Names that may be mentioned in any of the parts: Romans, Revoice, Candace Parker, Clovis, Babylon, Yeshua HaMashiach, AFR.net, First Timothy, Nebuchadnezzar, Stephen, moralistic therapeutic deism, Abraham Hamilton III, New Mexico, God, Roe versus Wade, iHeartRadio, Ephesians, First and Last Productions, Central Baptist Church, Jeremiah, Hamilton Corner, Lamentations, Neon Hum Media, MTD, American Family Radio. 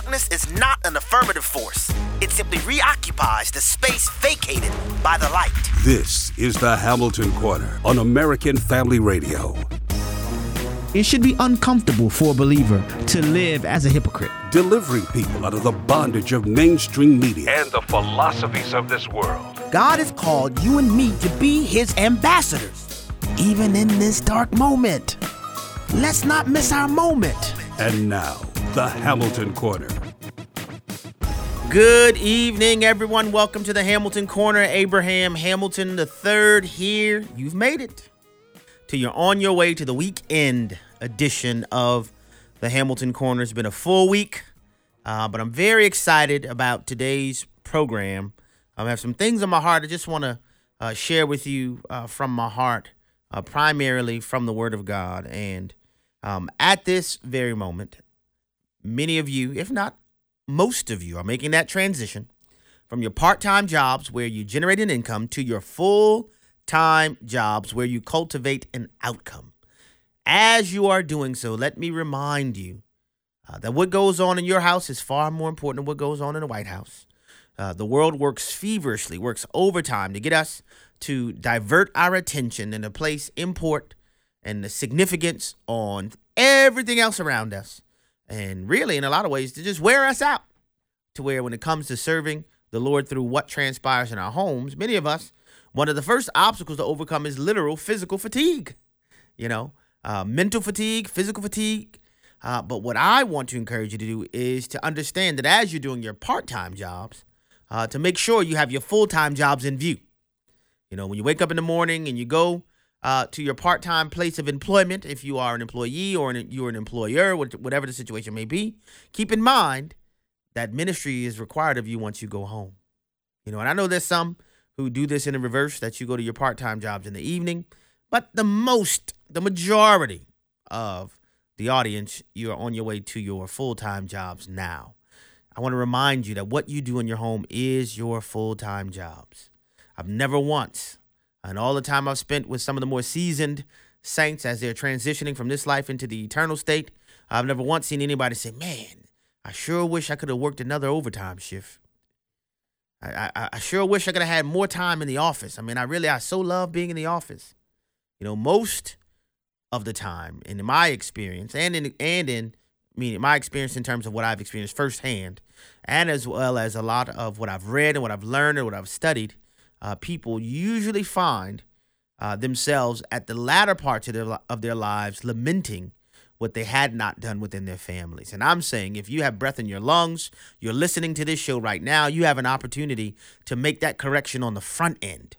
Darkness is not an affirmative force. It simply reoccupies the space vacated by the light. This is the Hamilton Corner on American Family Radio. It should be uncomfortable for a believer to live as a hypocrite. Delivering people out of the bondage of mainstream media and the philosophies of this world. God has called you and me to be His ambassadors, even in this dark moment. Let's not miss our moment. And now, the Hamilton Corner. Good evening, everyone. Welcome to the Hamilton Corner. Abraham Hamilton III here. You've made it. You're on your way to the weekend edition of the Hamilton Corner. It's been a full week, but I'm very excited about today's program. I have some things on my heart I just want to share with you from my heart, primarily from the Word of God. And at this very moment, many of you, if not most of you, are making that transition from your part-time jobs where you generate an income to your full-time jobs where you cultivate an outcome. As you are doing so, let me remind you that what goes on in your house is far more important than what goes on in the White House. The world works feverishly, works overtime to get us to divert our attention and to place import and the significance on everything else around us. And really, in a lot of ways, to just wear us out to where when it comes to serving the Lord through what transpires in our homes, many of us, one of the first obstacles to overcome is literal physical fatigue, mental fatigue, physical fatigue. But what I want to encourage you to do is to understand that as you're doing your part-time jobs, to make sure you have your full-time jobs in view. You know, when you wake up in the morning and you go to your part-time place of employment, if you are an employee or you're an employer, whatever the situation may be, keep in mind that ministry is required of you once you go home. You know, and I know there's some who do this in the reverse, that you go to your part-time jobs in the evening. But the majority of the audience, you are on your way to your full-time jobs now. I want to remind you that what you do in your home is your full-time jobs. I've never once, and all the time I've spent with some of the more seasoned saints as they're transitioning from this life into the eternal state, I've never once seen anybody say, man, I sure wish I could have worked another overtime shift. I sure wish I could have had more time in the office. I mean, I so love being in the office. You know, most of the time, in my experience, my experience in terms of what I've experienced firsthand, and as well as a lot of what I've read and what I've learned and what I've studied, people usually find themselves at the latter parts of their lives lamenting what they had not done within their families. And I'm saying if you have breath in your lungs, you're listening to this show right now, you have an opportunity to make that correction on the front end,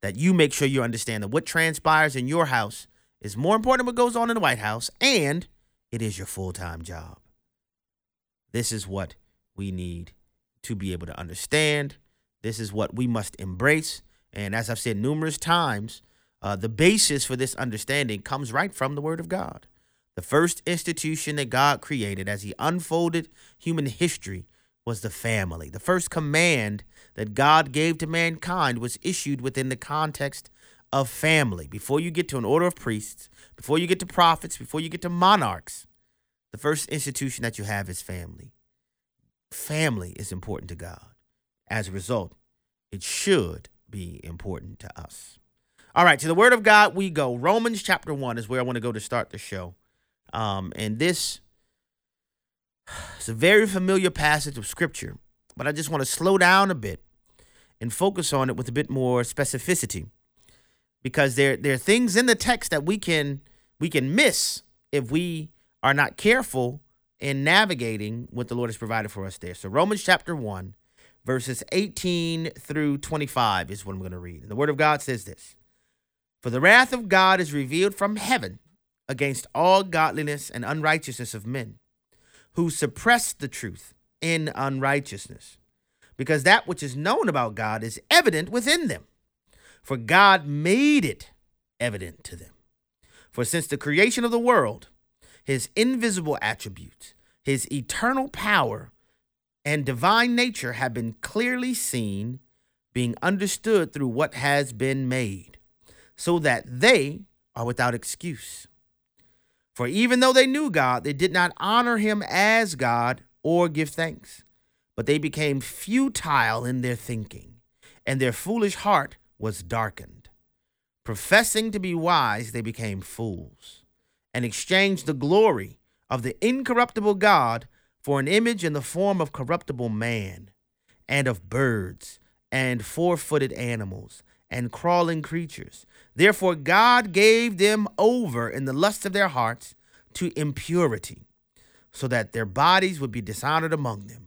that you make sure you understand that what transpires in your house is more important than what goes on in the White House, and it is your full-time job. This is what we need to be able to understand. This is what we must embrace. And as I've said numerous times, the basis for this understanding comes right from the Word of God. The first institution that God created as He unfolded human history was the family. The first command that God gave to mankind was issued within the context of family. Before you get to an order of priests, before you get to prophets, before you get to monarchs, the first institution that you have is family. Family is important to God. As a result, it should be important to us. All right, to the Word of God we go. Romans chapter 1 is where I want to go to start the show. And this is a very familiar passage of Scripture, but I just want to slow down a bit and focus on it with a bit more specificity, because there are things in the text that we can miss if we are not careful in navigating what the Lord has provided for us there. So Romans chapter 1, verses 18 through 25 is what I'm going to read. And the Word of God says this: "For the wrath of God is revealed from heaven against all godliness and unrighteousness of men, who suppress the truth in unrighteousness, because that which is known about God is evident within them, for God made it evident to them. For since the creation of the world, His invisible attributes, His eternal power and divine nature have been clearly seen, being understood through what has been made, so that they are without excuse. For even though they knew God, they did not honor Him as God or give thanks. But they became futile in their thinking, and their foolish heart was darkened. Professing to be wise, they became fools, and exchanged the glory of the incorruptible God for an image in the form of corruptible man, and of birds, and four-footed animals, and crawling creatures. Therefore God gave them over in the lust of their hearts to impurity, so that their bodies would be dishonored among them.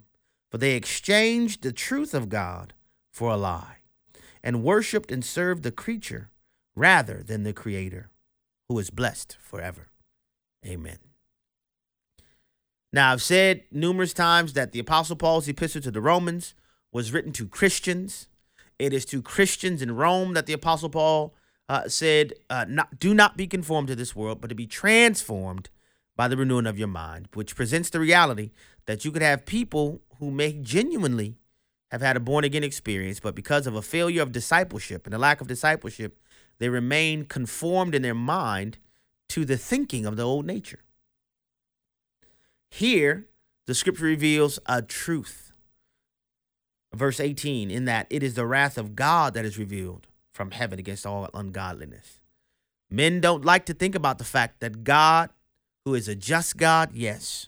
For they exchanged the truth of God for a lie, and worshiped and served the creature rather than the Creator, who is blessed forever. Amen. Now, I've said numerous times that the Apostle Paul's epistle to the Romans was written to Christians. It is to Christians in Rome that the Apostle Paul said, do not be conformed to this world, but to be transformed by the renewing of your mind, which presents the reality that you could have people who may genuinely have had a born-again experience, but because of a failure of discipleship and a lack of discipleship, they remain conformed in their mind to the thinking of the old nature. Here, the scripture reveals a truth. Verse 18, in that it is the wrath of God that is revealed from heaven against all ungodliness. Men don't like to think about the fact that God, who is a just God, yes.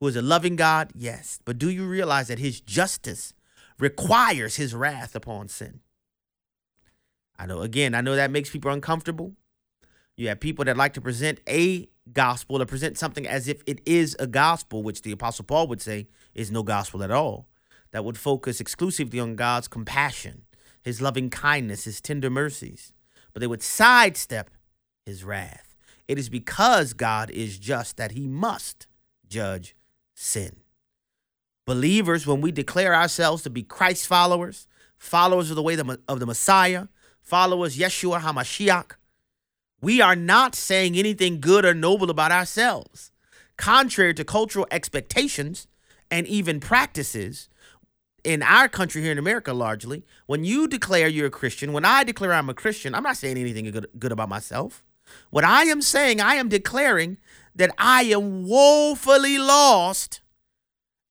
Who is a loving God, yes. But do you realize that his justice requires his wrath upon sin? I know that makes people uncomfortable. You have people that like to present a gospel or present something as if it is a gospel, which the Apostle Paul would say is no gospel at all. That would focus exclusively on God's compassion, his loving kindness, his tender mercies. But they would sidestep his wrath. It is because God is just that he must judge sin. Believers, when we declare ourselves to be Christ followers, followers of the way of the Messiah, followers Yeshua HaMashiach, we are not saying anything good or noble about ourselves. Contrary to cultural expectations and even practices, in our country here in America, largely, when you declare you're a Christian, when I declare I'm a Christian, I'm not saying anything good about myself. What I am saying, I am declaring that I am woefully lost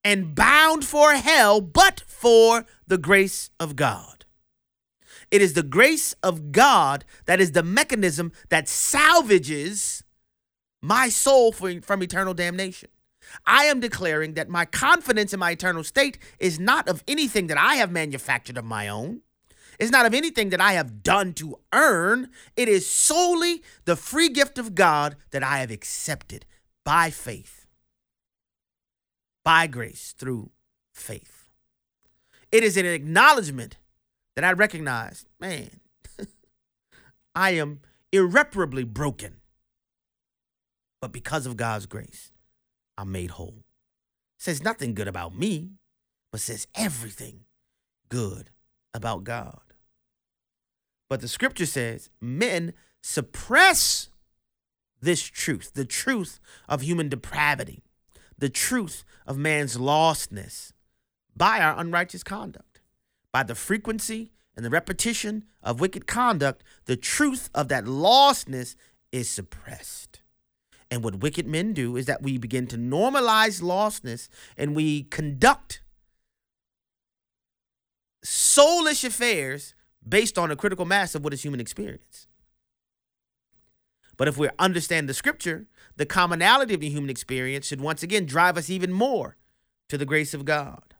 and bound for hell, but for the grace of God. It is the grace of God that is the mechanism that salvages my soul from eternal damnation. I am declaring that my confidence in my eternal state is not of anything that I have manufactured of my own. It's not of anything that I have done to earn. It is solely the free gift of God that I have accepted by faith, by grace, through faith. It is an acknowledgement that I recognize, man, I am irreparably broken. But because of God's grace, I'm made whole. Says nothing good about me, but says everything good about God. But the scripture says men suppress this truth, the truth of human depravity, the truth of man's lostness, by our unrighteous conduct, by the frequency and the repetition of wicked conduct. The truth of that lostness is suppressed. And what wicked men do is that we begin to normalize lostness, and we conduct soulish affairs based on a critical mass of what is human experience. But if we understand the scripture, the commonality of the human experience should once again drive us even more to the grace of God,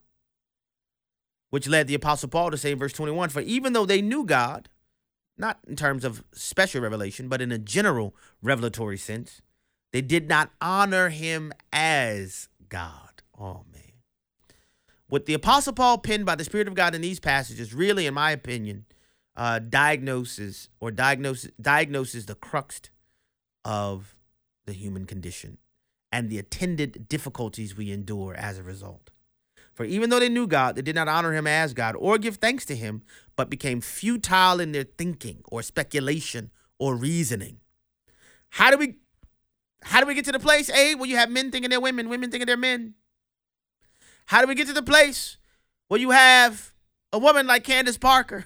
which led the Apostle Paul to say in verse 21, for even though they knew God, not in terms of special revelation, but in a general revelatory sense, they did not honor him as God. Oh, man. What the Apostle Paul penned by the Spirit of God in these passages really, in my opinion, diagnoses the crux of the human condition and the attendant difficulties we endure as a result. For even though they knew God, they did not honor him as God or give thanks to him, but became futile in their thinking or speculation or reasoning. How do we get to the place, A, where you have men thinking they're women, women thinking they're men? How do we get to the place where you have a woman like Candace Parker,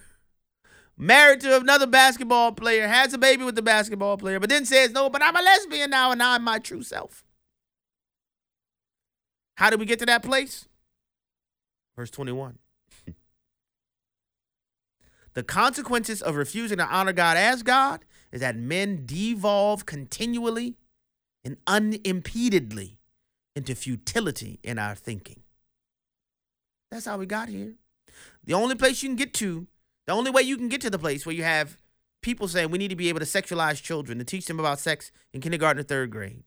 married to another basketball player, has a baby with the basketball player, but then says, no, but I'm a lesbian now, and now I'm my true self? How did we get to that place? Verse 21. The consequences of refusing to honor God as God is that men devolve continually and unimpededly into futility in our thinking. That's how we got here. The only place you can get to, the only way you can get to the place where you have people saying we need to be able to sexualize children, to teach them about sex in kindergarten or third grade,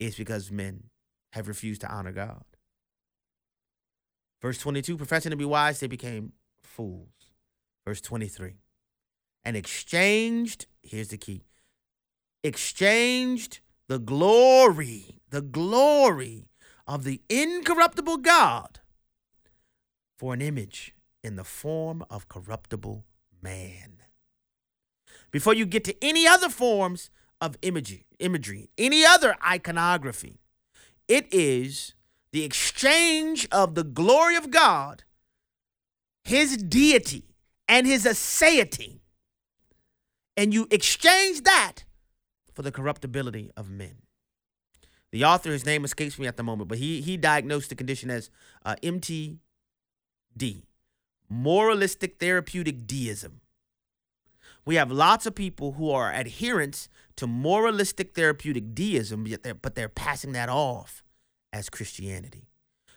is because men have refused to honor God. Verse 22, professing to be wise, they became fools. Verse 23, and exchanged, here's the key, exchanged the glory of the incorruptible God for an image in the form of corruptible man. Before you get to any other forms of imagery, any other iconography, it is the exchange of the glory of God, his deity and his aseity, and you exchange that for the corruptibility of men. The author, his name escapes me at the moment, but he diagnosed the condition as MTD, moralistic therapeutic deism. We have lots of people who are adherents to moralistic therapeutic deism, yet they're passing that off as Christianity,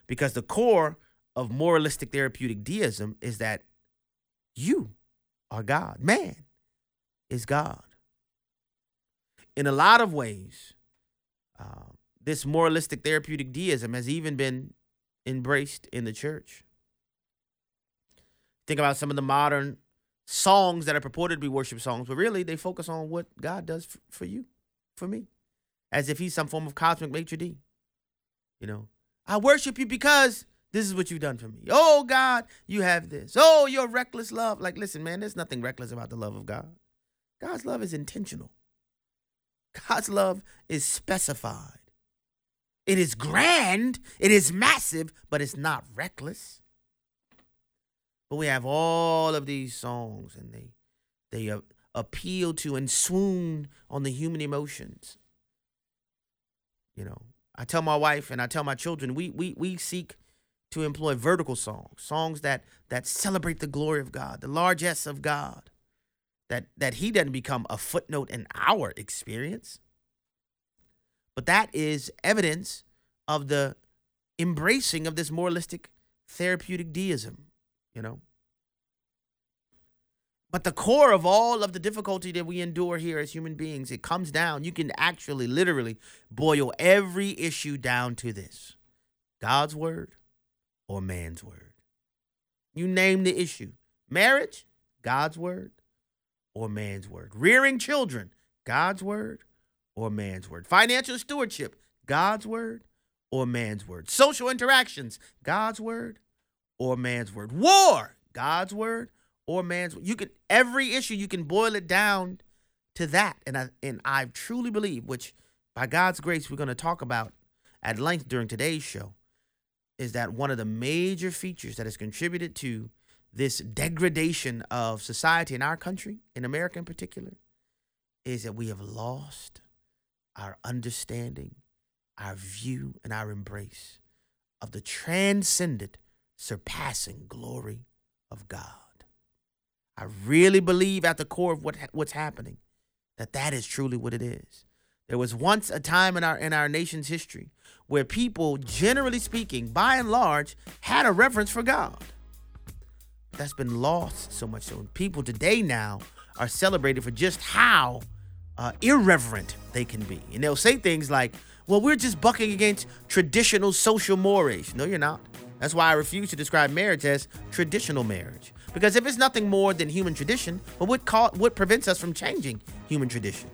because the core of moralistic therapeutic deism is that you are God. Man is God. In a lot of ways, this moralistic therapeutic deism has even been embraced in the church. Think about some of the modern songs that are purported to be worship songs, but really they focus on what God does for you, for me, as if he's some form of cosmic maitre d'. You know, I worship you because this is what you've done for me. Oh, God, you have this. Oh, your reckless love. Like, listen, man, there's nothing reckless about the love of God. God's love is intentional. God's love is specified. It is grand. It is massive, but it's not reckless. But we have all of these songs, and they appeal to and swoon on the human emotions. You know, I tell my wife and I tell my children, we seek to employ vertical songs that celebrate the glory of God, the largesse of God, that he doesn't become a footnote in our experience. But that is evidence of the embracing of this moralistic therapeutic deism, you know. But the core of all of the difficulty that we endure here as human beings, it comes down. You can actually literally boil every issue down to this: God's word or man's word. You name the issue. Marriage, God's word or man's word. Rearing children, God's word or man's word. Financial stewardship, God's word or man's word. Social interactions, God's word or man's word. War, God's word or man's word. You can, every issue, you can boil it down to that. And I truly believe, which by God's grace we're going to talk about at length during today's show, is that one of the major features that has contributed to this degradation of society in our country, in America in particular, is that we have lost our understanding, our view, and our embrace of the transcendent, surpassing glory of God. I really believe at the core of what's happening, that is truly what it is. There was once a time in our nation's history where people, generally speaking, by and large, had a reverence for God. That's been lost so much so. People today now are celebrated for just how irreverent they can be. And they'll say things like, well, we're just bucking against traditional social mores. No, you're not. That's why I refuse to describe marriage as traditional marriage. Because if it's nothing more than human tradition, well, what prevents us from changing human tradition?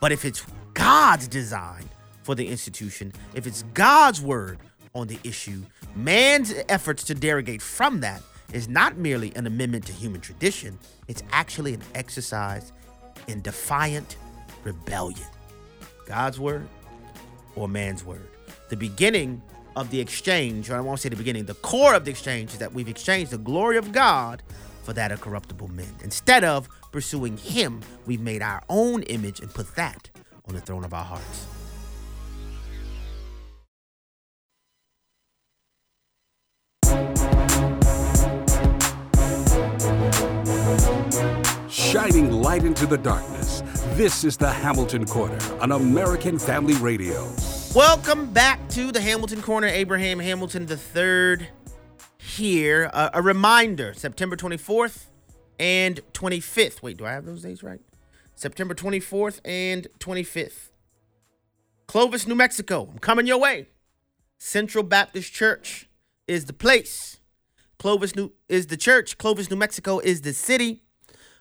But if it's God's design for the institution, if it's God's word on the issue, man's efforts to derogate from that is not merely an amendment to human tradition. It's actually an exercise in defiant rebellion. God's word or man's word. The beginning of the exchange, or I won't say the beginning, the core of the exchange is that we've exchanged the glory of God for that of corruptible men. Instead of pursuing him, we've made our own image and put that on the throne of our hearts. light into the darkness. This is the Hamilton Corner on American Family Radio. Welcome back to the Hamilton Corner. Abraham Hamilton III here. A reminder, September 24th and 25th. Wait, do I have those days right? September 24th and 25th. Clovis, New Mexico. I'm coming your way. Central Baptist Church is the place. Clovis, New Mexico is the city.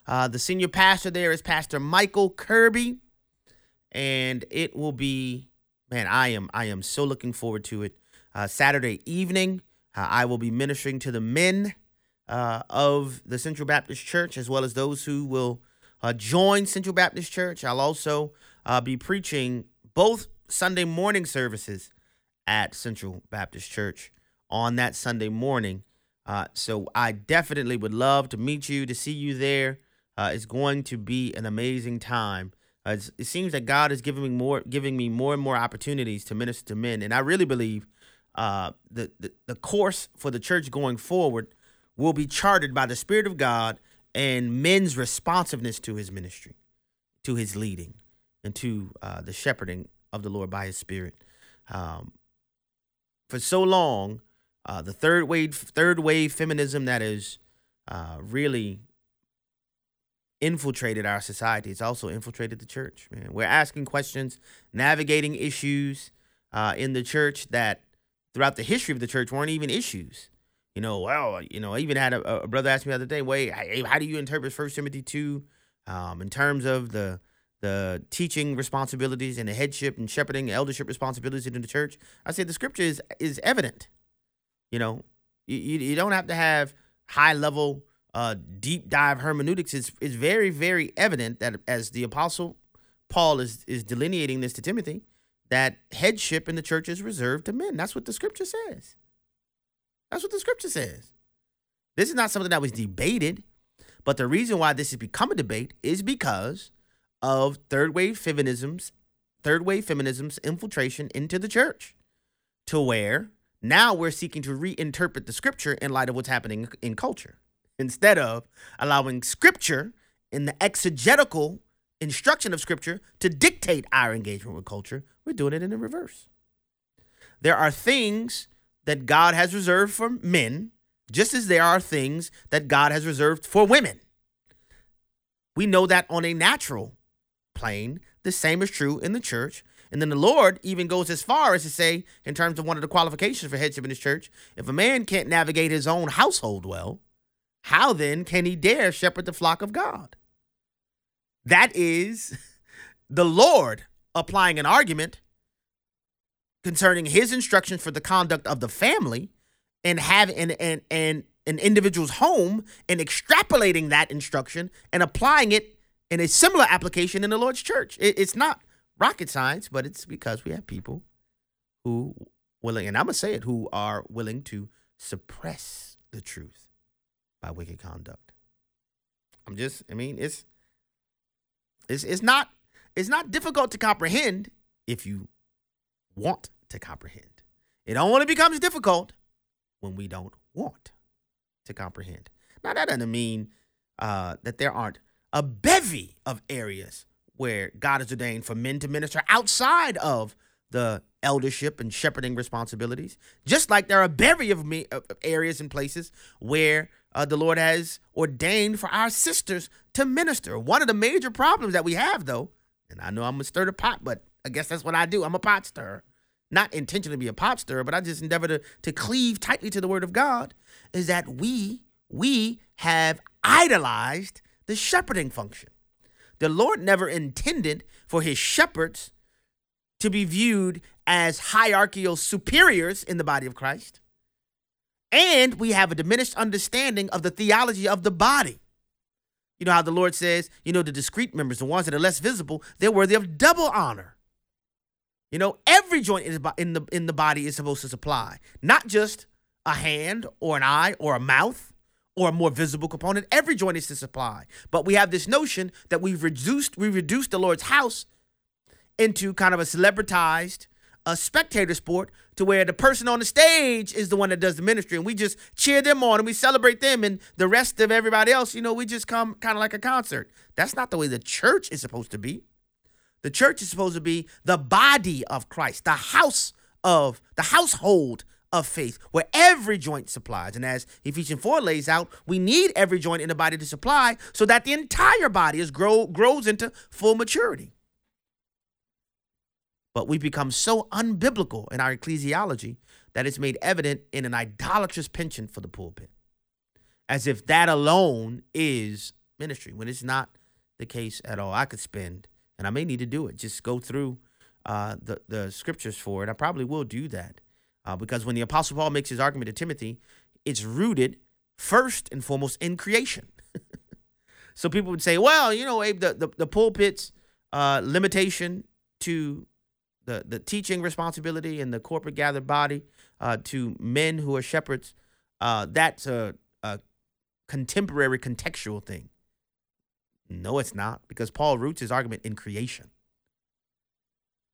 The senior pastor there is Pastor Michael Kirby. And it will be, man, I am so looking forward to it. Saturday evening, I will be ministering to the men of the Central Baptist Church, as well as those who will join Central Baptist Church. I'll also be preaching both Sunday morning services at Central Baptist Church on that Sunday morning. So I definitely would love to meet you, to see you there. It's going to be an amazing time. It seems that God is giving me more and more opportunities to minister to men. And I really believe the course for the church going forward will be charted by the Spirit of God and men's responsiveness to his ministry, to his leading, and to the shepherding of the Lord by his Spirit. For so long, the third wave feminism that is really infiltrated our society. It's also infiltrated the church, man. We're asking questions, navigating issues in the church that throughout the history of the church weren't even issues. You know, well, you know, I even had a brother ask me the other day, wait, how do you interpret First Timothy 2 in terms of the teaching responsibilities and the headship and shepherding, eldership responsibilities in the church? I said the scripture is evident. You know, you don't have to have high-level, deep-dive hermeneutics. It's very, very evident that as the Apostle Paul is delineating this to Timothy, that headship in the church is reserved to men. That's what the scripture says. This is not something that was debated, but the reason why this has become a debate is because of third wave feminism's infiltration into the church, to where now we're seeking to reinterpret the scripture in light of what's happening in culture, instead of allowing scripture and the exegetical instruction of scripture to dictate our engagement with culture. We're doing it in the reverse. There are things that God has reserved for men, just as there are things that God has reserved for women. We know that on a natural plane, the same is true in the church. And then the Lord even goes as far as to say, in terms of one of the qualifications for headship in his church, if a man can't navigate his own household well, how then can he dare shepherd the flock of God? That is the Lord applying an argument concerning his instructions for the conduct of the family and an individual's home, and extrapolating that instruction and applying it in a similar application in the Lord's church. It's not rocket science, but it's because we have people who willing, and I'm going to say it, who are willing to suppress the truth by wicked conduct. It's not difficult to comprehend if you want to comprehend. It only becomes difficult when we don't want to comprehend. Now, that doesn't mean that there aren't a bevy of areas where God has ordained for men to minister outside of the eldership and shepherding responsibilities, just like there are a bevy of areas and places where the Lord has ordained for our sisters to minister. One of the major problems that we have, though, and I know I'm going to stir the pot, but I guess that's what I do. I'm a pot stirrer. Not intentionally be a pot stirrer, but I just endeavor to cleave tightly to the word of God, is that we have idolized the shepherding function. The Lord never intended for his shepherds to be viewed as hierarchical superiors in the body of Christ. And we have a diminished understanding of the theology of the body. You know how the Lord says, you know, the discreet members, the ones that are less visible, they're worthy of double honor. You know, every joint in the body is supposed to supply, not just a hand or an eye or a mouth or a more visible component. Every joint is to supply. But we have this notion that we've reduced the Lord's house into kind of a celebritized a spectator sport to where the person on the stage is the one that does the ministry, and we just cheer them on and we celebrate them, and the rest of everybody else, you know, we just come kind of like a concert. That's not the way the church is supposed to be. The church is supposed to be the body of Christ, the house of the household of faith, where every joint supplies. And as Ephesians 4 lays out, we need every joint in the body to supply so that the entire body is grows into full maturity. But we become so unbiblical in our ecclesiology that it's made evident in an idolatrous penchant for the pulpit, as if that alone is ministry, when it's not the case at all. I could spend, and I may need to do it, just go through the scriptures for it. I probably will do that because when the Apostle Paul makes his argument to Timothy, it's rooted first and foremost in creation. So people would say, well, you know, Abe, the pulpit's limitation to the teaching responsibility and the corporate gathered body to men who are shepherds, that's a contemporary contextual thing. No, it's not, because Paul roots his argument in creation.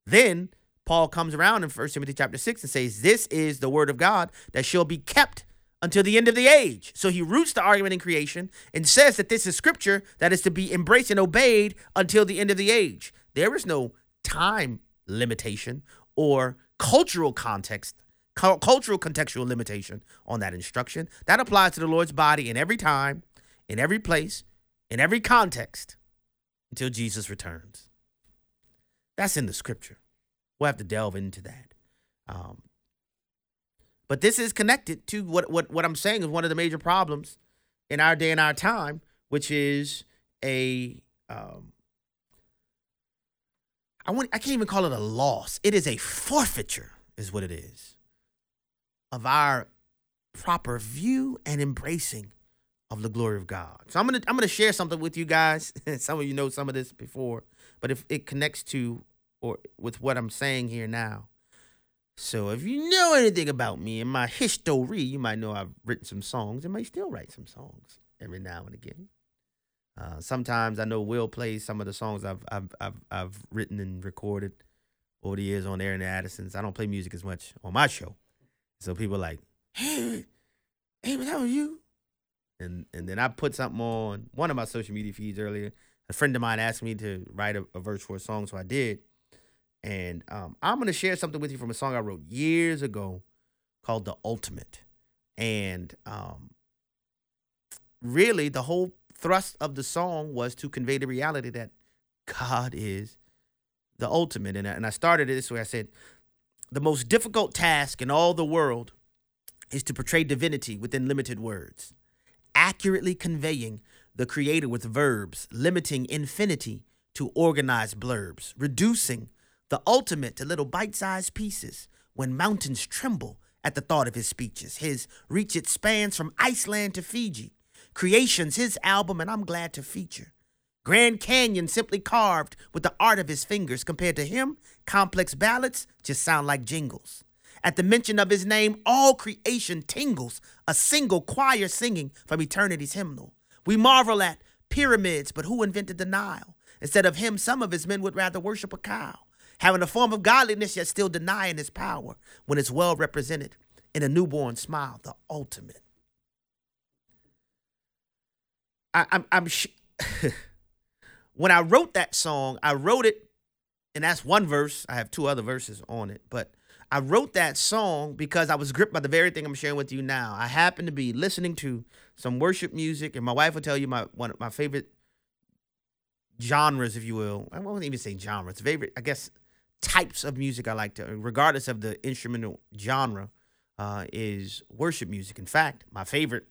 Then Paul comes around in First Timothy chapter 6 and says, this is the word of God that shall be kept until the end of the age. So he roots the argument in creation and says that this is scripture that is to be embraced and obeyed until the end of the age. There is no time limitation or cultural context, cultural contextual limitation on that instruction. That applies to the Lord's body in every time, in every place, in every context until Jesus returns. That's in the scripture. We'll have to delve into that. But this is connected to what I'm saying is one of the major problems in our day and our time, which is I can't even call it a loss. It is a forfeiture, is what it is, of our proper view and embracing of the glory of God. So I'm gonna share something with you guys. Some of you know some of this before, but if it connects to or with what I'm saying here now. So if you know anything about me and my history, you might know I've written some songs and may still write some songs every now and again. Sometimes I know Will plays some of the songs I've written and recorded over the years on Aaron Addison's. I don't play music as much on my show, so people are like, "Hey, that was you." And then I put something on one of my social media feeds earlier. A friend of mine asked me to write a verse for a song, so I did. And I'm gonna share something with you from a song I wrote years ago called "The Ultimate," and really the whole thrust of the song was to convey the reality that God is the ultimate. And I started it this way. I said, the most difficult task in all the world is to portray divinity within limited words, accurately conveying the creator with verbs, limiting infinity to organized blurbs, reducing the ultimate to little bite-sized pieces when mountains tremble at the thought of his speeches. His reach, it spans from Iceland to Fiji. Creation's his album, and I'm glad to feature. Grand Canyon simply carved with the art of his fingers. Compared to him, complex ballads just sound like jingles. At the mention of his name, all creation tingles, a single choir singing from eternity's hymnal. We marvel at pyramids, but who invented the Nile? Instead of him, some of his men would rather worship a cow, having a form of godliness yet still denying his power when it's well represented in a newborn smile, the ultimate. When I wrote that song, I wrote it, and that's one verse. I have two other verses on it, but I wrote that song because I was gripped by the very thing I'm sharing with you now. I happened to be listening to some worship music, and my wife will tell you one of my favorite genres, if you will. I won't even say genres. Favorite, I guess, types of music I like to, regardless of the instrumental genre, is worship music. In fact, my favorite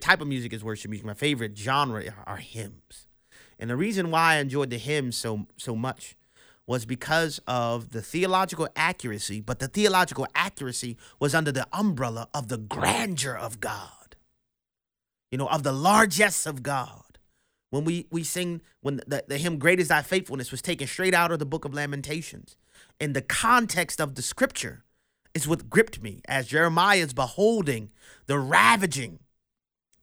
type of music is worship music. My favorite genre are hymns. And the reason why I enjoyed the hymns so much was because of the theological accuracy, but the theological accuracy was under the umbrella of the grandeur of God, you know, of the largesse of God. When we sing, when the hymn Great Is Thy Faithfulness was taken straight out of the book of Lamentations, in the context of the scripture, is what gripped me as Jeremiah is beholding the ravaging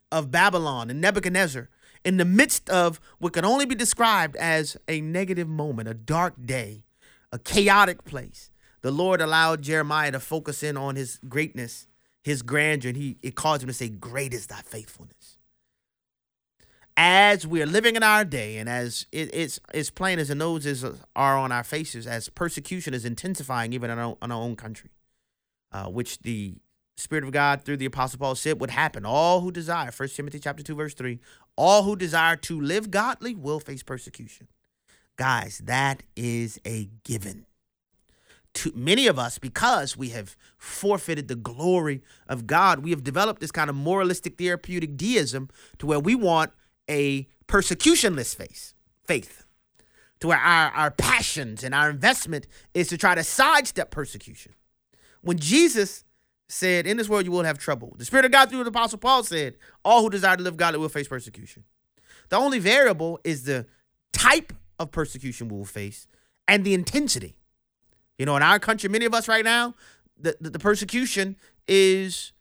of Babylon and Nebuchadnezzar in the midst of what could only be described as a negative moment, a dark day, a chaotic place, the Lord allowed Jeremiah to focus in on his greatness, his grandeur, and it caused him to say, "Great is thy faithfulness." As we are living in our day, and as it's plain as the noses are on our faces, as persecution is intensifying even in our own country, which the Spirit of God through the Apostle Paul said would happen. All who desire, First Timothy chapter 2, verse 3, all who desire to live godly will face persecution. Guys, that is a given. To many of us, because we have forfeited the glory of God, we have developed this kind of moralistic therapeutic deism to where we want a persecutionless faith, to where our passions and our investment is to try to sidestep persecution. When Jesus said, "In this world you will have trouble," the Spirit of God through the Apostle Paul said, all who desire to live godly will face persecution. The only variable is the type of persecution we will face and the intensity. You know, in our country, many of us right now, the persecution is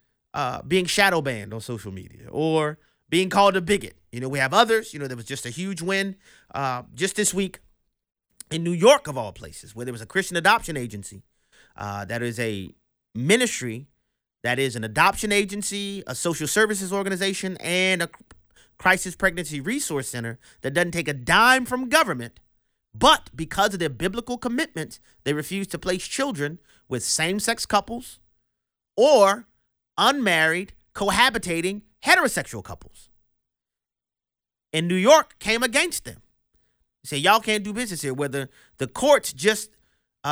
being shadow banned on social media or being called a bigot. You know, we have others. You know, there was just a huge win just this week in New York, of all places, where there was a Christian adoption agency that is a ministry that is an adoption agency, a social services organization, and a crisis pregnancy resource center that doesn't take a dime from government, but because of their biblical commitments, they refuse to place children with same-sex couples or unmarried, cohabitating heterosexual couples. And New York came against them. They say, y'all can't do business here, whether the courts just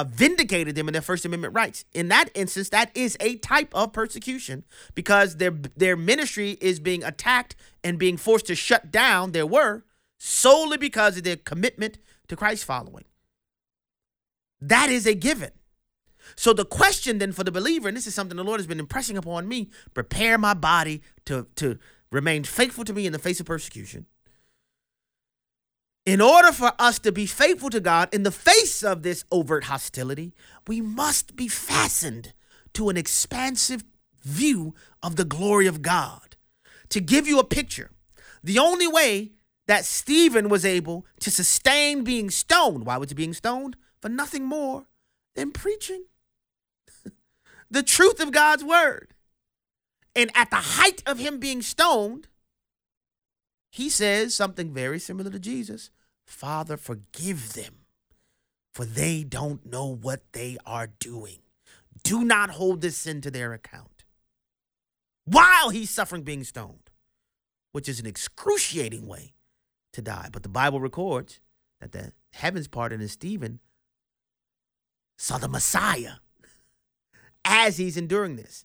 vindicated them in their First Amendment rights. In that instance, that is a type of persecution because their ministry is being attacked and being forced to shut down their work solely because of their commitment to Christ following. That is a given. So the question then for the believer, and this is something the Lord has been impressing upon me, prepare my body to remain faithful to me in the face of persecution. In order for us to be faithful to God in the face of this overt hostility, we must be fastened to an expansive view of the glory of God. To give you a picture, the only way that Stephen was able to sustain being stoned, why was he being stoned? For nothing more than preaching the truth of God's word. And at the height of him being stoned, he says something very similar to Jesus. "Father, forgive them, for they don't know what they are doing. Do not hold this sin to their account." While he's suffering being stoned, which is an excruciating way to die. But the Bible records that the heavens parted and Stephen saw the Messiah as he's enduring this.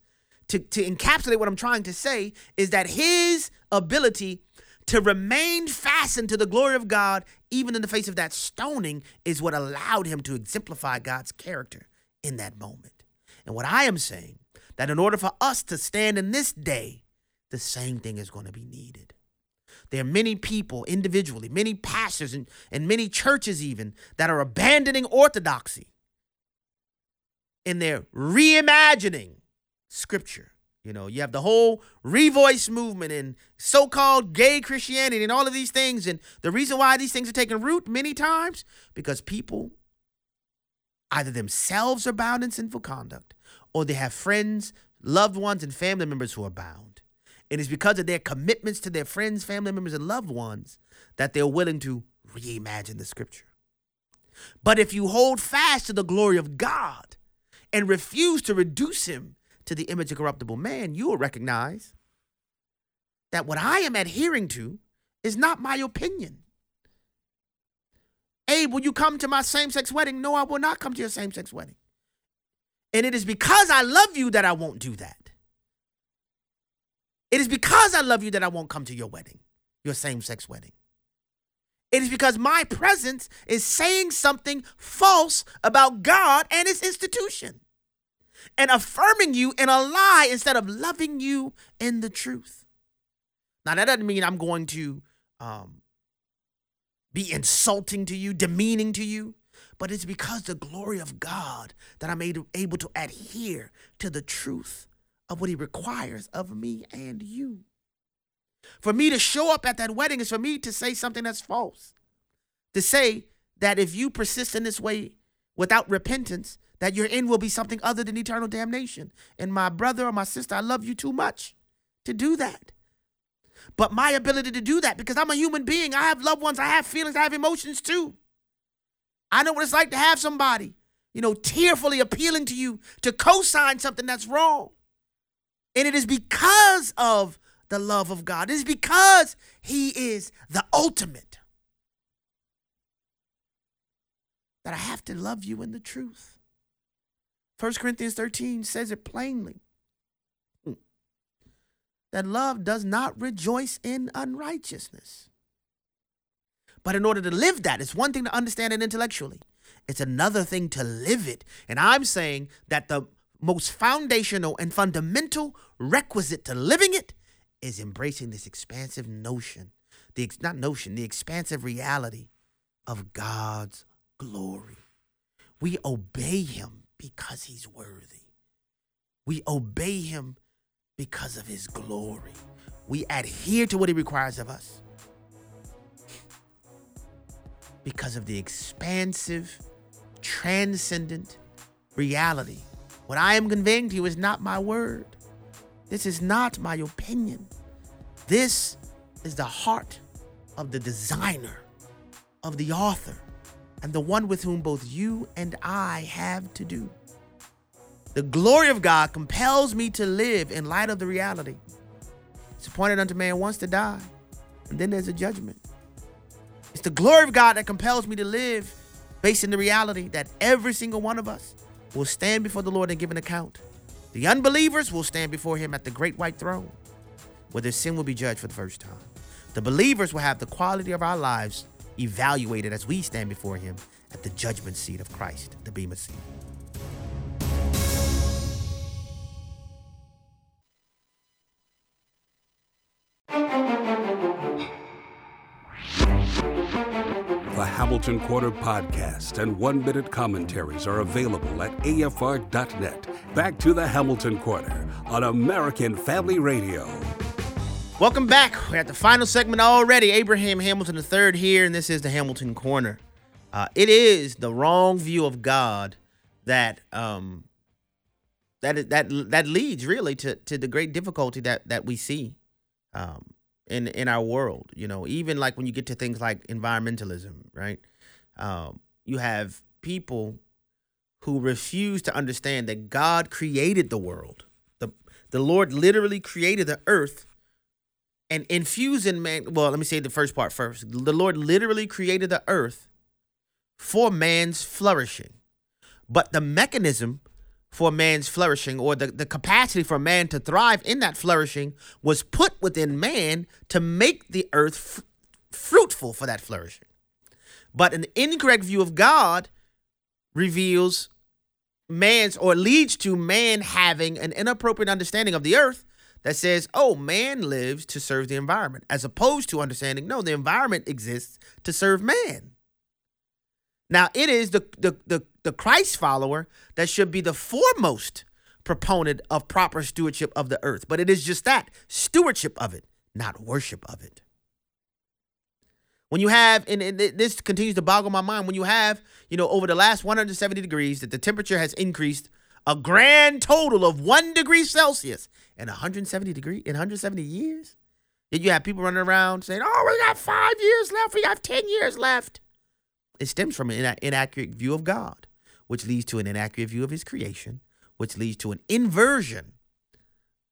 To encapsulate what I'm trying to say is that his ability to remain fastened to the glory of God, even in the face of that stoning, is what allowed him to exemplify God's character in that moment. And what I am saying, that in order for us to stand in this day, the same thing is going to be needed. There are many people individually, many pastors and many churches even, that are abandoning orthodoxy in their reimagining scripture. You know, you have the whole revoice movement and so-called gay Christianity and all of these things. And the reason why these things are taking root many times, because people either themselves are bound in sinful conduct or they have friends, loved ones, and family members who are bound. And it's because of their commitments to their friends, family members, and loved ones that they're willing to reimagine the scripture. But if you hold fast to the glory of God and refuse to reduce him to the image of corruptible man, you will recognize that what I am adhering to is not my opinion. Abe, will you come to my same-sex wedding? No, I will not come to your same-sex wedding. And it is because I love you that I won't do that. It is because I love you that I won't come to your wedding, your same-sex wedding. It is because my presence is saying something false about God and his institution, and affirming you in a lie instead of loving you in the truth. Now, that doesn't mean I'm going to be insulting to you, demeaning to you, but it's because the glory of God that I'm able to adhere to the truth of what he requires of me and you. For me to show up at that wedding is for me to say something that's false, to say that if you persist in this way, without repentance, that your end will be something other than eternal damnation. And my brother or my sister, I love you too much to do that. But my ability to do that, because I'm a human being, I have loved ones, I have feelings, I have emotions too. I know what it's like to have somebody, tearfully appealing to you to co-sign something that's wrong. And it is because of the love of God. It is because he is the ultimate that I have to love you in the truth. First Corinthians 13 says it plainly, that love does not rejoice in unrighteousness. But in order to live that, it's one thing to understand it intellectually. It's another thing to live it. And I'm saying that the most foundational and fundamental requisite to living it is embracing this expansive notion, the expansive reality of God's glory. We obey him because he's worthy. We obey him because of his glory. We adhere to what he requires of us because of the expansive, transcendent reality. What I am conveying to you is not my word. This is not my opinion. This is the heart of the designer, of the author, and the one with whom both you and I have to do. The glory of God compels me to live in light of the reality. It's appointed unto man once to die, and then there's a judgment. It's the glory of God that compels me to live based on the reality that every single one of us will stand before the Lord and give an account. The unbelievers will stand before him at the great white throne, where their sin will be judged for the first time. The believers will have the quality of our lives evaluated as we stand before him at the judgment seat of Christ, the Bema seat. The Hamilton Quarter podcast and one-minute commentaries are available at AFR.net. Back to the Hamilton Quarter on American Family Radio. Welcome back. We're at the final segment already. Abraham Hamilton III here, and this is the Hamilton Corner. It is the wrong view of God that leads really to the great difficulty that we see in our world. Even like when you get to things like environmentalism, right? You have people who refuse to understand that God created the world. The Lord literally created the earth. And infusing man, well, let me say the first part first. The Lord literally created the earth for man's flourishing. But the mechanism for man's flourishing, or the capacity for man to thrive in that flourishing, was put within man to make the earth fruitful for that flourishing. But an incorrect view of God reveals man's, or leads to man having an inappropriate understanding of the earth that says, man lives to serve the environment, as opposed to understanding, no, the environment exists to serve man. Now, it is the Christ follower that should be the foremost proponent of proper stewardship of the earth. But it is just that, stewardship of it, not worship of it. When you have, and this continues to boggle my mind, when you have, over the last 170 degrees, that the temperature has increased a grand total of 1 degree Celsius in 170 years. Then you have people running around saying, we got 5 years left, we got 10 years left. It stems from an inaccurate view of God, which leads to an inaccurate view of his creation, which leads to an inversion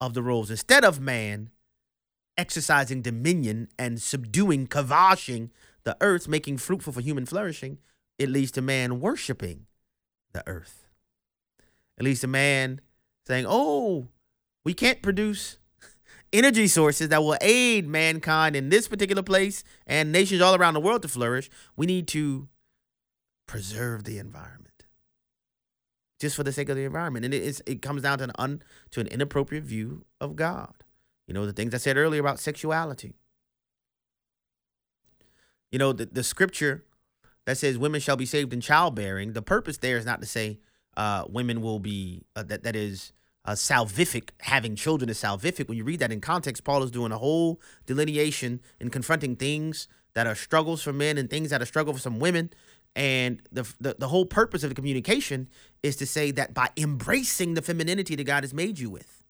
of the roles. Instead of man exercising dominion and subduing, kavashing the earth, making fruitful for human flourishing, it leads to man worshiping the earth. At least a man saying, we can't produce energy sources that will aid mankind in this particular place and nations all around the world to flourish. We need to preserve the environment just for the sake of the environment. And it comes down to an inappropriate view of God. The things I said earlier about sexuality. The scripture that says women shall be saved in childbearing, the purpose there is not to say, women will be, that is salvific, having children is salvific. When you read that in context, Paul is doing a whole delineation and confronting things that are struggles for men and things that are struggle for some women. And the whole purpose of the communication is to say that by embracing the femininity that God has made you with,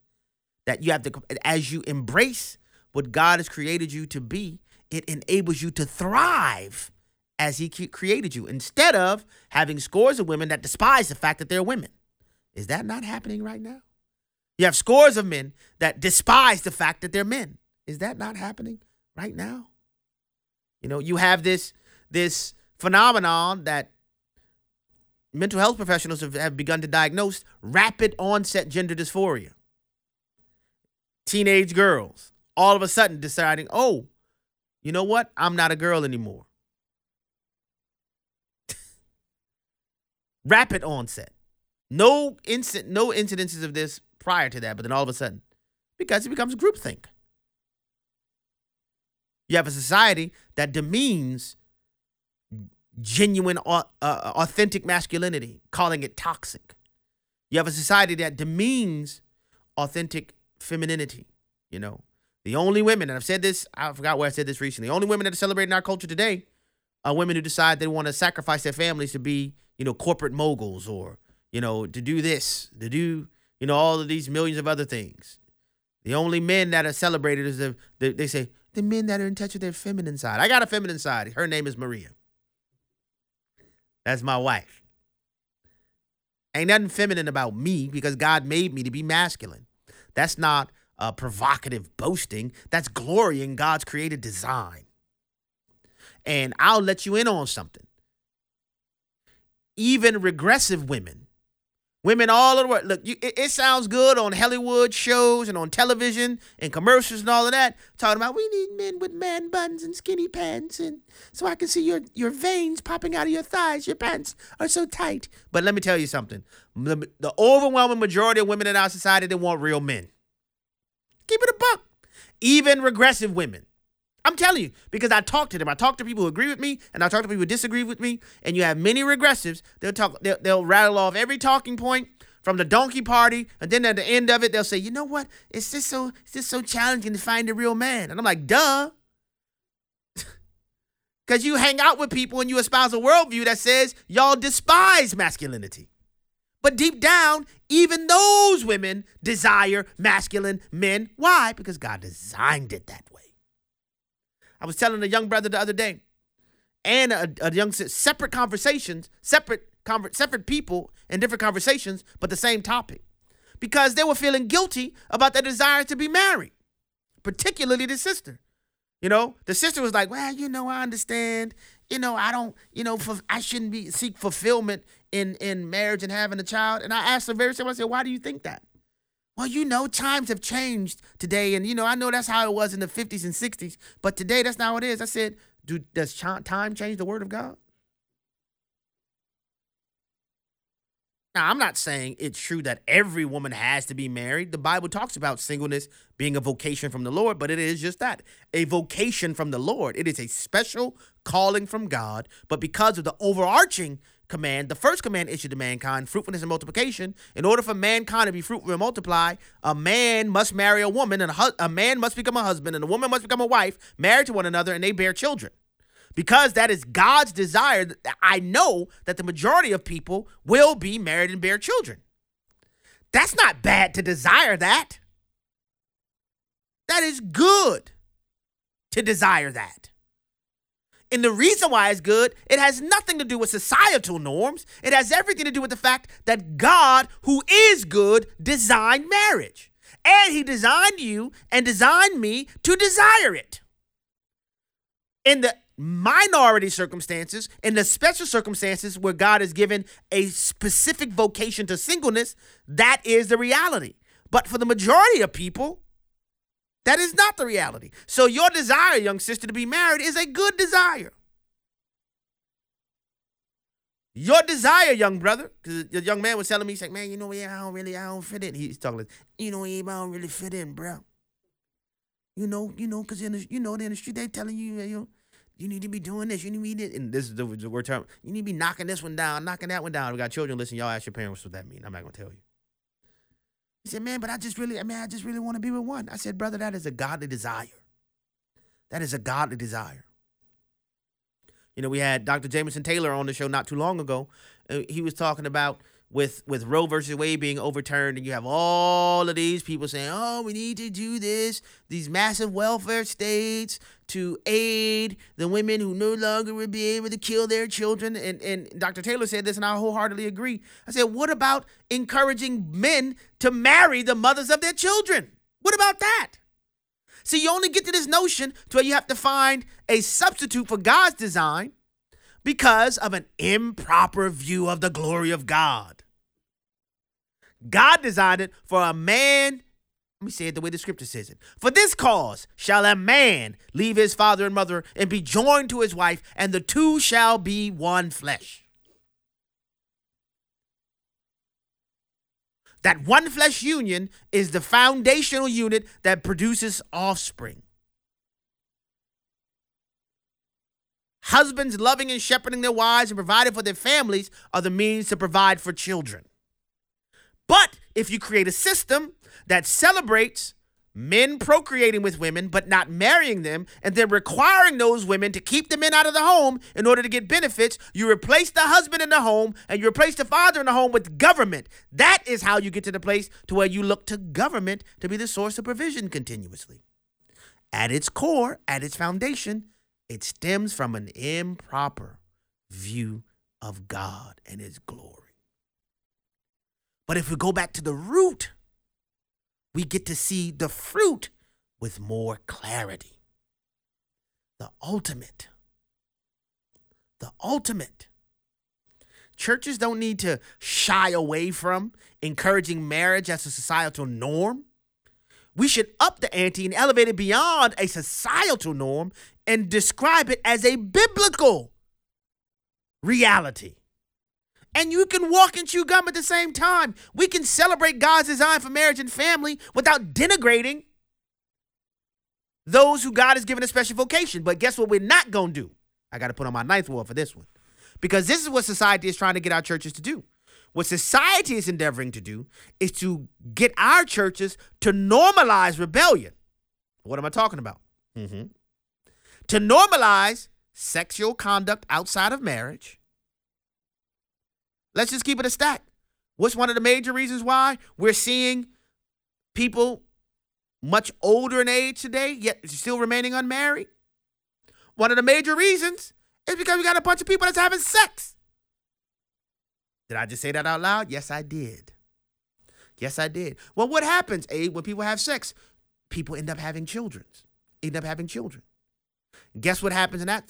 that you have to, as you embrace what God has created you to be, it enables you to thrive as he created you, instead of having scores of women that despise the fact that they're women. Is that not happening right now? You have scores of men that despise the fact that they're men. Is that not happening right now? You know, you have this phenomenon that mental health professionals have begun to diagnose: rapid onset gender dysphoria. Teenage girls all of a sudden deciding, oh, you know what? I'm not a girl anymore. Rapid onset. No incidences of this prior to that, but then all of a sudden, because it becomes groupthink. You have a society that demeans genuine, authentic masculinity, calling it toxic. You have a society that demeans authentic femininity. You know, the only women, and I've said this, I forgot where I said this recently, the only women that are celebrating our culture today are women who decide they want to sacrifice their families to be, you know, corporate moguls, or, you know, to do this, to do, you know, all of these millions of other things. The only men that are celebrated is they say, the men that are in touch with their feminine side. I got a feminine side. Her name is Maria. That's my wife. Ain't nothing feminine about me, because God made me to be masculine. That's not provocative boasting. That's glory in God's created design. And I'll let you in on something. Even regressive women all over the world. Look, it sounds good on Hollywood shows and on television and commercials and all of that, talking about we need men with man buns and skinny pants, and so I can see your veins popping out of your thighs. Your pants are so tight. But let me tell you something. The overwhelming majority of women in our society, they want real men. Keep it a buck. Even regressive women. I'm telling you, because I talk to them. I talk to people who agree with me, and I talk to people who disagree with me. And you have many regressives. They'll rattle off every talking point from the donkey party, and then at the end of it, they'll say, "You know what? It's just so challenging to find a real man." And I'm like, "Duh," because you hang out with people and you espouse a worldview that says y'all despise masculinity, but deep down, even those women desire masculine men. Why? Because God designed it that way. I was telling a young brother the other day, and a young separate conversations, separate people in different conversations, but the same topic, because they were feeling guilty about their desire to be married, particularly the sister. You know, the sister was like, well, you know, I understand. You know, I don't, you know, I shouldn't seek fulfillment in marriage and having a child. And I asked her very simple, I said, why do you think that? Well, you know, times have changed today. And, you know, I know that's how it was in the 50s and 60s. But today, that's not how it is. I said, does time change the word of God? Now, I'm not saying it's true that every woman has to be married. The Bible talks about singleness being a vocation from the Lord, but it is just that, a vocation from the Lord. It is a special calling from God. But because of the overarching command, the first command issued to mankind, fruitfulness and multiplication, in order for mankind to be fruitful and multiply, a man must marry a woman, and a man must become a husband, and a woman must become a wife, married to one another, and they bear children. Because that is God's desire, I know that the majority of people will be married and bear children. That's not bad to desire that. That is good to desire that. And the reason why it's good, it has nothing to do with societal norms. It has everything to do with the fact that God, who is good, designed marriage. And he designed you and designed me to desire it. In the minority circumstances, in the special circumstances where God has given a specific vocation to singleness, that is the reality. But for the majority of people, that is not the reality. So your desire, young sister, to be married is a good desire. Your desire, young brother, because the young man was telling me, he's like, man, you know, yeah, I don't fit in. He's talking like, you know, I don't really fit in, bro. You know, because, you know, the industry, they telling you, you need to be doing this, you need to be, and this is the word term, you need to be knocking this one down, knocking that one down. We got children, listen, y'all ask your parents what that means. I'm not going to tell you. He said, man, but I just really want to be with one. I said, brother, that is a godly desire. That is a godly desire. You know, we had Dr. Jameson Taylor on the show not too long ago. He was talking about with Roe versus Wade being overturned, and you have all of these people saying, oh, we need to do this, these massive welfare states to aid the women who no longer would be able to kill their children. And Dr. Taylor said this, and I wholeheartedly agree. I said, what about encouraging men to marry the mothers of their children? What about that? See, you only get to this notion to where you have to find a substitute for God's design because of an improper view of the glory of God. God designed it for a man. Let me say it the way the scripture says it. For this cause shall a man leave his father and mother and be joined to his wife, and the two shall be one flesh. That one flesh union is the foundational unit that produces offspring. Husbands loving and shepherding their wives and providing for their families are the means to provide for children. But if you create a system that celebrates men procreating with women but not marrying them, and then requiring those women to keep the men out of the home in order to get benefits, you replace the husband in the home and you replace the father in the home with government. That is how you get to the place to where you look to government to be the source of provision continuously. At its core, at its foundation, it stems from an improper view of God and his glory. But if we go back to the root, we get to see the fruit with more clarity. The ultimate. Churches don't need to shy away from encouraging marriage as a societal norm. We should up the ante and elevate it beyond a societal norm and describe it as a biblical reality. And you can walk and chew gum at the same time. We can celebrate God's design for marriage and family without denigrating those who God has given a special vocation. But guess what we're not going to do? I got to put on my ninth wall for this one. Because this is what society is trying to get our churches to do. What society is endeavoring to do is to get our churches to normalize rebellion. What am I talking about? To normalize sexual conduct outside of marriage. Let's just keep it a stack. What's one of the major reasons why we're seeing people much older in age today, yet still remaining unmarried? One of the major reasons is because we got a bunch of people that's having sex. Did I just say that out loud? Yes, I did. Well, what happens, Abe, when people have sex? People end up having children. Guess what happens in that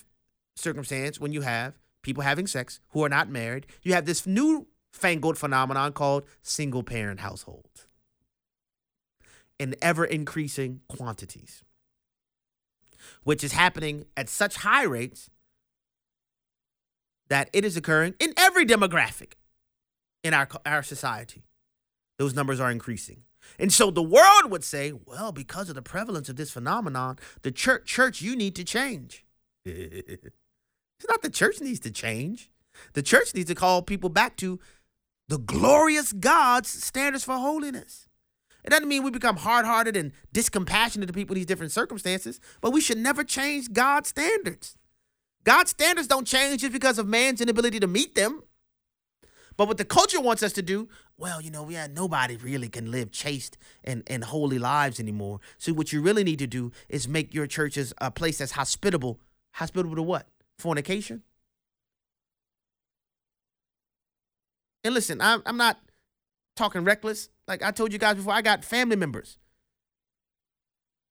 circumstance when you have people having sex who are not married? You have this newfangled phenomenon called single-parent households in ever-increasing quantities, which is happening at such high rates that it is occurring in every demographic in our society. Those numbers are increasing. And so the world would say, well, because of the prevalence of this phenomenon, the church, you need to change. It's not the church needs to change. The church needs to call people back to the glorious God's standards for holiness. It doesn't mean we become hard-hearted and discompassionate to people in these different circumstances, but we should never change God's standards. God's standards don't change just because of man's inability to meet them. But what the culture wants us to do, well, you know, nobody really can live chaste and holy lives anymore. So what you really need to do is make your churches a place that's hospitable. Hospitable to what? Fornication. And listen, I'm not talking reckless. Like I told you guys before, I got family members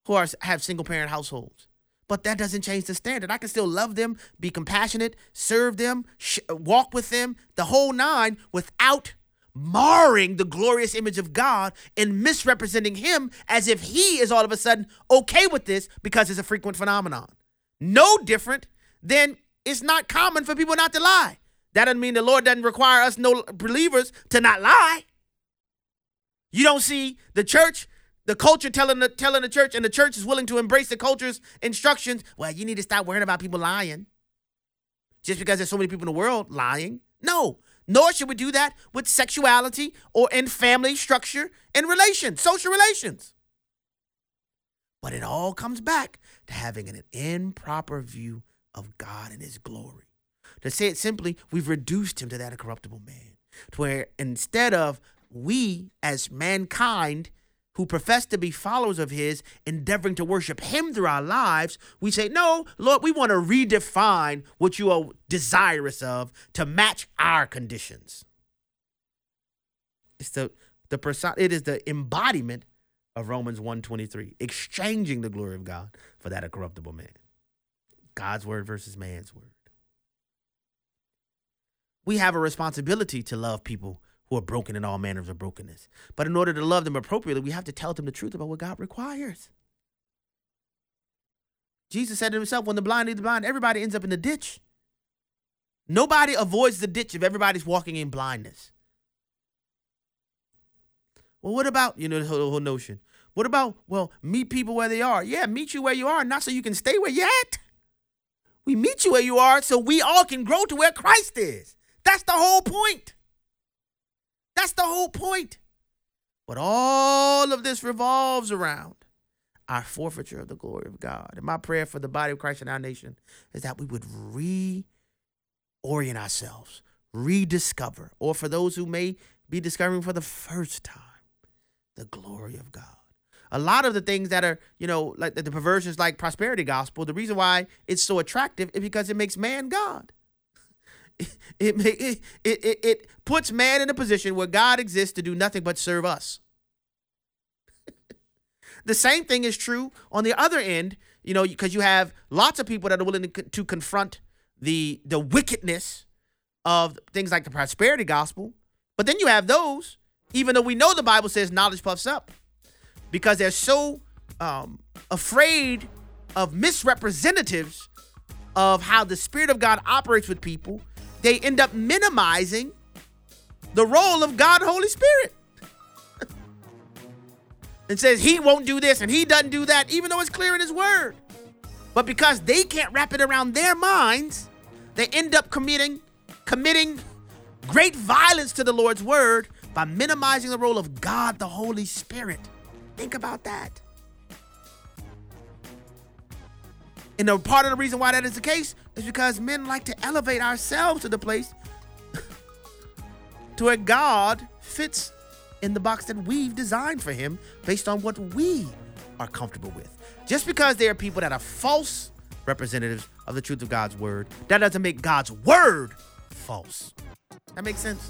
who have single-parent households. But that doesn't change the standard. I can still love them, be compassionate, serve them, walk with them, the whole nine, without marring the glorious image of God and misrepresenting him as if he is all of a sudden okay with this because it's a frequent phenomenon. No different then it's not common for people not to lie. That doesn't mean the Lord doesn't require us no believers to not lie. You don't see the church, the culture telling the church, and the church is willing to embrace the culture's instructions. Well, you need to stop worrying about people lying just because there's so many people in the world lying. No, nor should we do that with sexuality or in family structure and relations, social relations. But it all comes back to having an improper view of God and his glory. To say it simply, we've reduced him to that of corruptible man, to where instead of we as mankind who profess to be followers of his, endeavoring to worship him through our lives, we say, no, Lord, we want to redefine what you are desirous of to match our conditions. It's the person. It is the embodiment of Romans 1:23, exchanging the glory of God for that of corruptible man. God's word versus man's word. We have a responsibility to love people who are broken in all manners of brokenness. But in order to love them appropriately, we have to tell them the truth about what God requires. Jesus said to himself, when the blind lead the blind, everybody ends up in the ditch. Nobody avoids the ditch if everybody's walking in blindness. Well, what about, you know, the whole notion. What about, well, meet people where they are. Yeah, meet you where you are, not so you can stay where you're at. We meet you where you are so we all can grow to where Christ is. That's the whole point. That's the whole point. But all of this revolves around our forfeiture of the glory of God. And my prayer for the body of Christ in our nation is that we would reorient ourselves, rediscover, or for those who may be discovering for the first time, the glory of God. A lot of the things that are, you know, like the perversions like prosperity gospel, the reason why it's so attractive is because it makes man God. It puts man in a position where God exists to do nothing but serve us. The same thing is true on the other end, you know, because you have lots of people that are willing to confront the wickedness of things like the prosperity gospel. But then you have those, even though we know the Bible says knowledge puffs up, because they're so afraid of misrepresentatives of how the Spirit of God operates with people, they end up minimizing the role of God, Holy Spirit. It says he won't do this and he doesn't do that, even though it's clear in his word. But because they can't wrap it around their minds, they end up committing great violence to the Lord's word by minimizing the role of God, the Holy Spirit. Think about that. And a part of the reason why that is the case is because men like to elevate ourselves to the place to where God fits in the box that we've designed for him based on what we are comfortable with. Just because there are people that are false representatives of the truth of God's word, that doesn't make God's word false. That makes sense.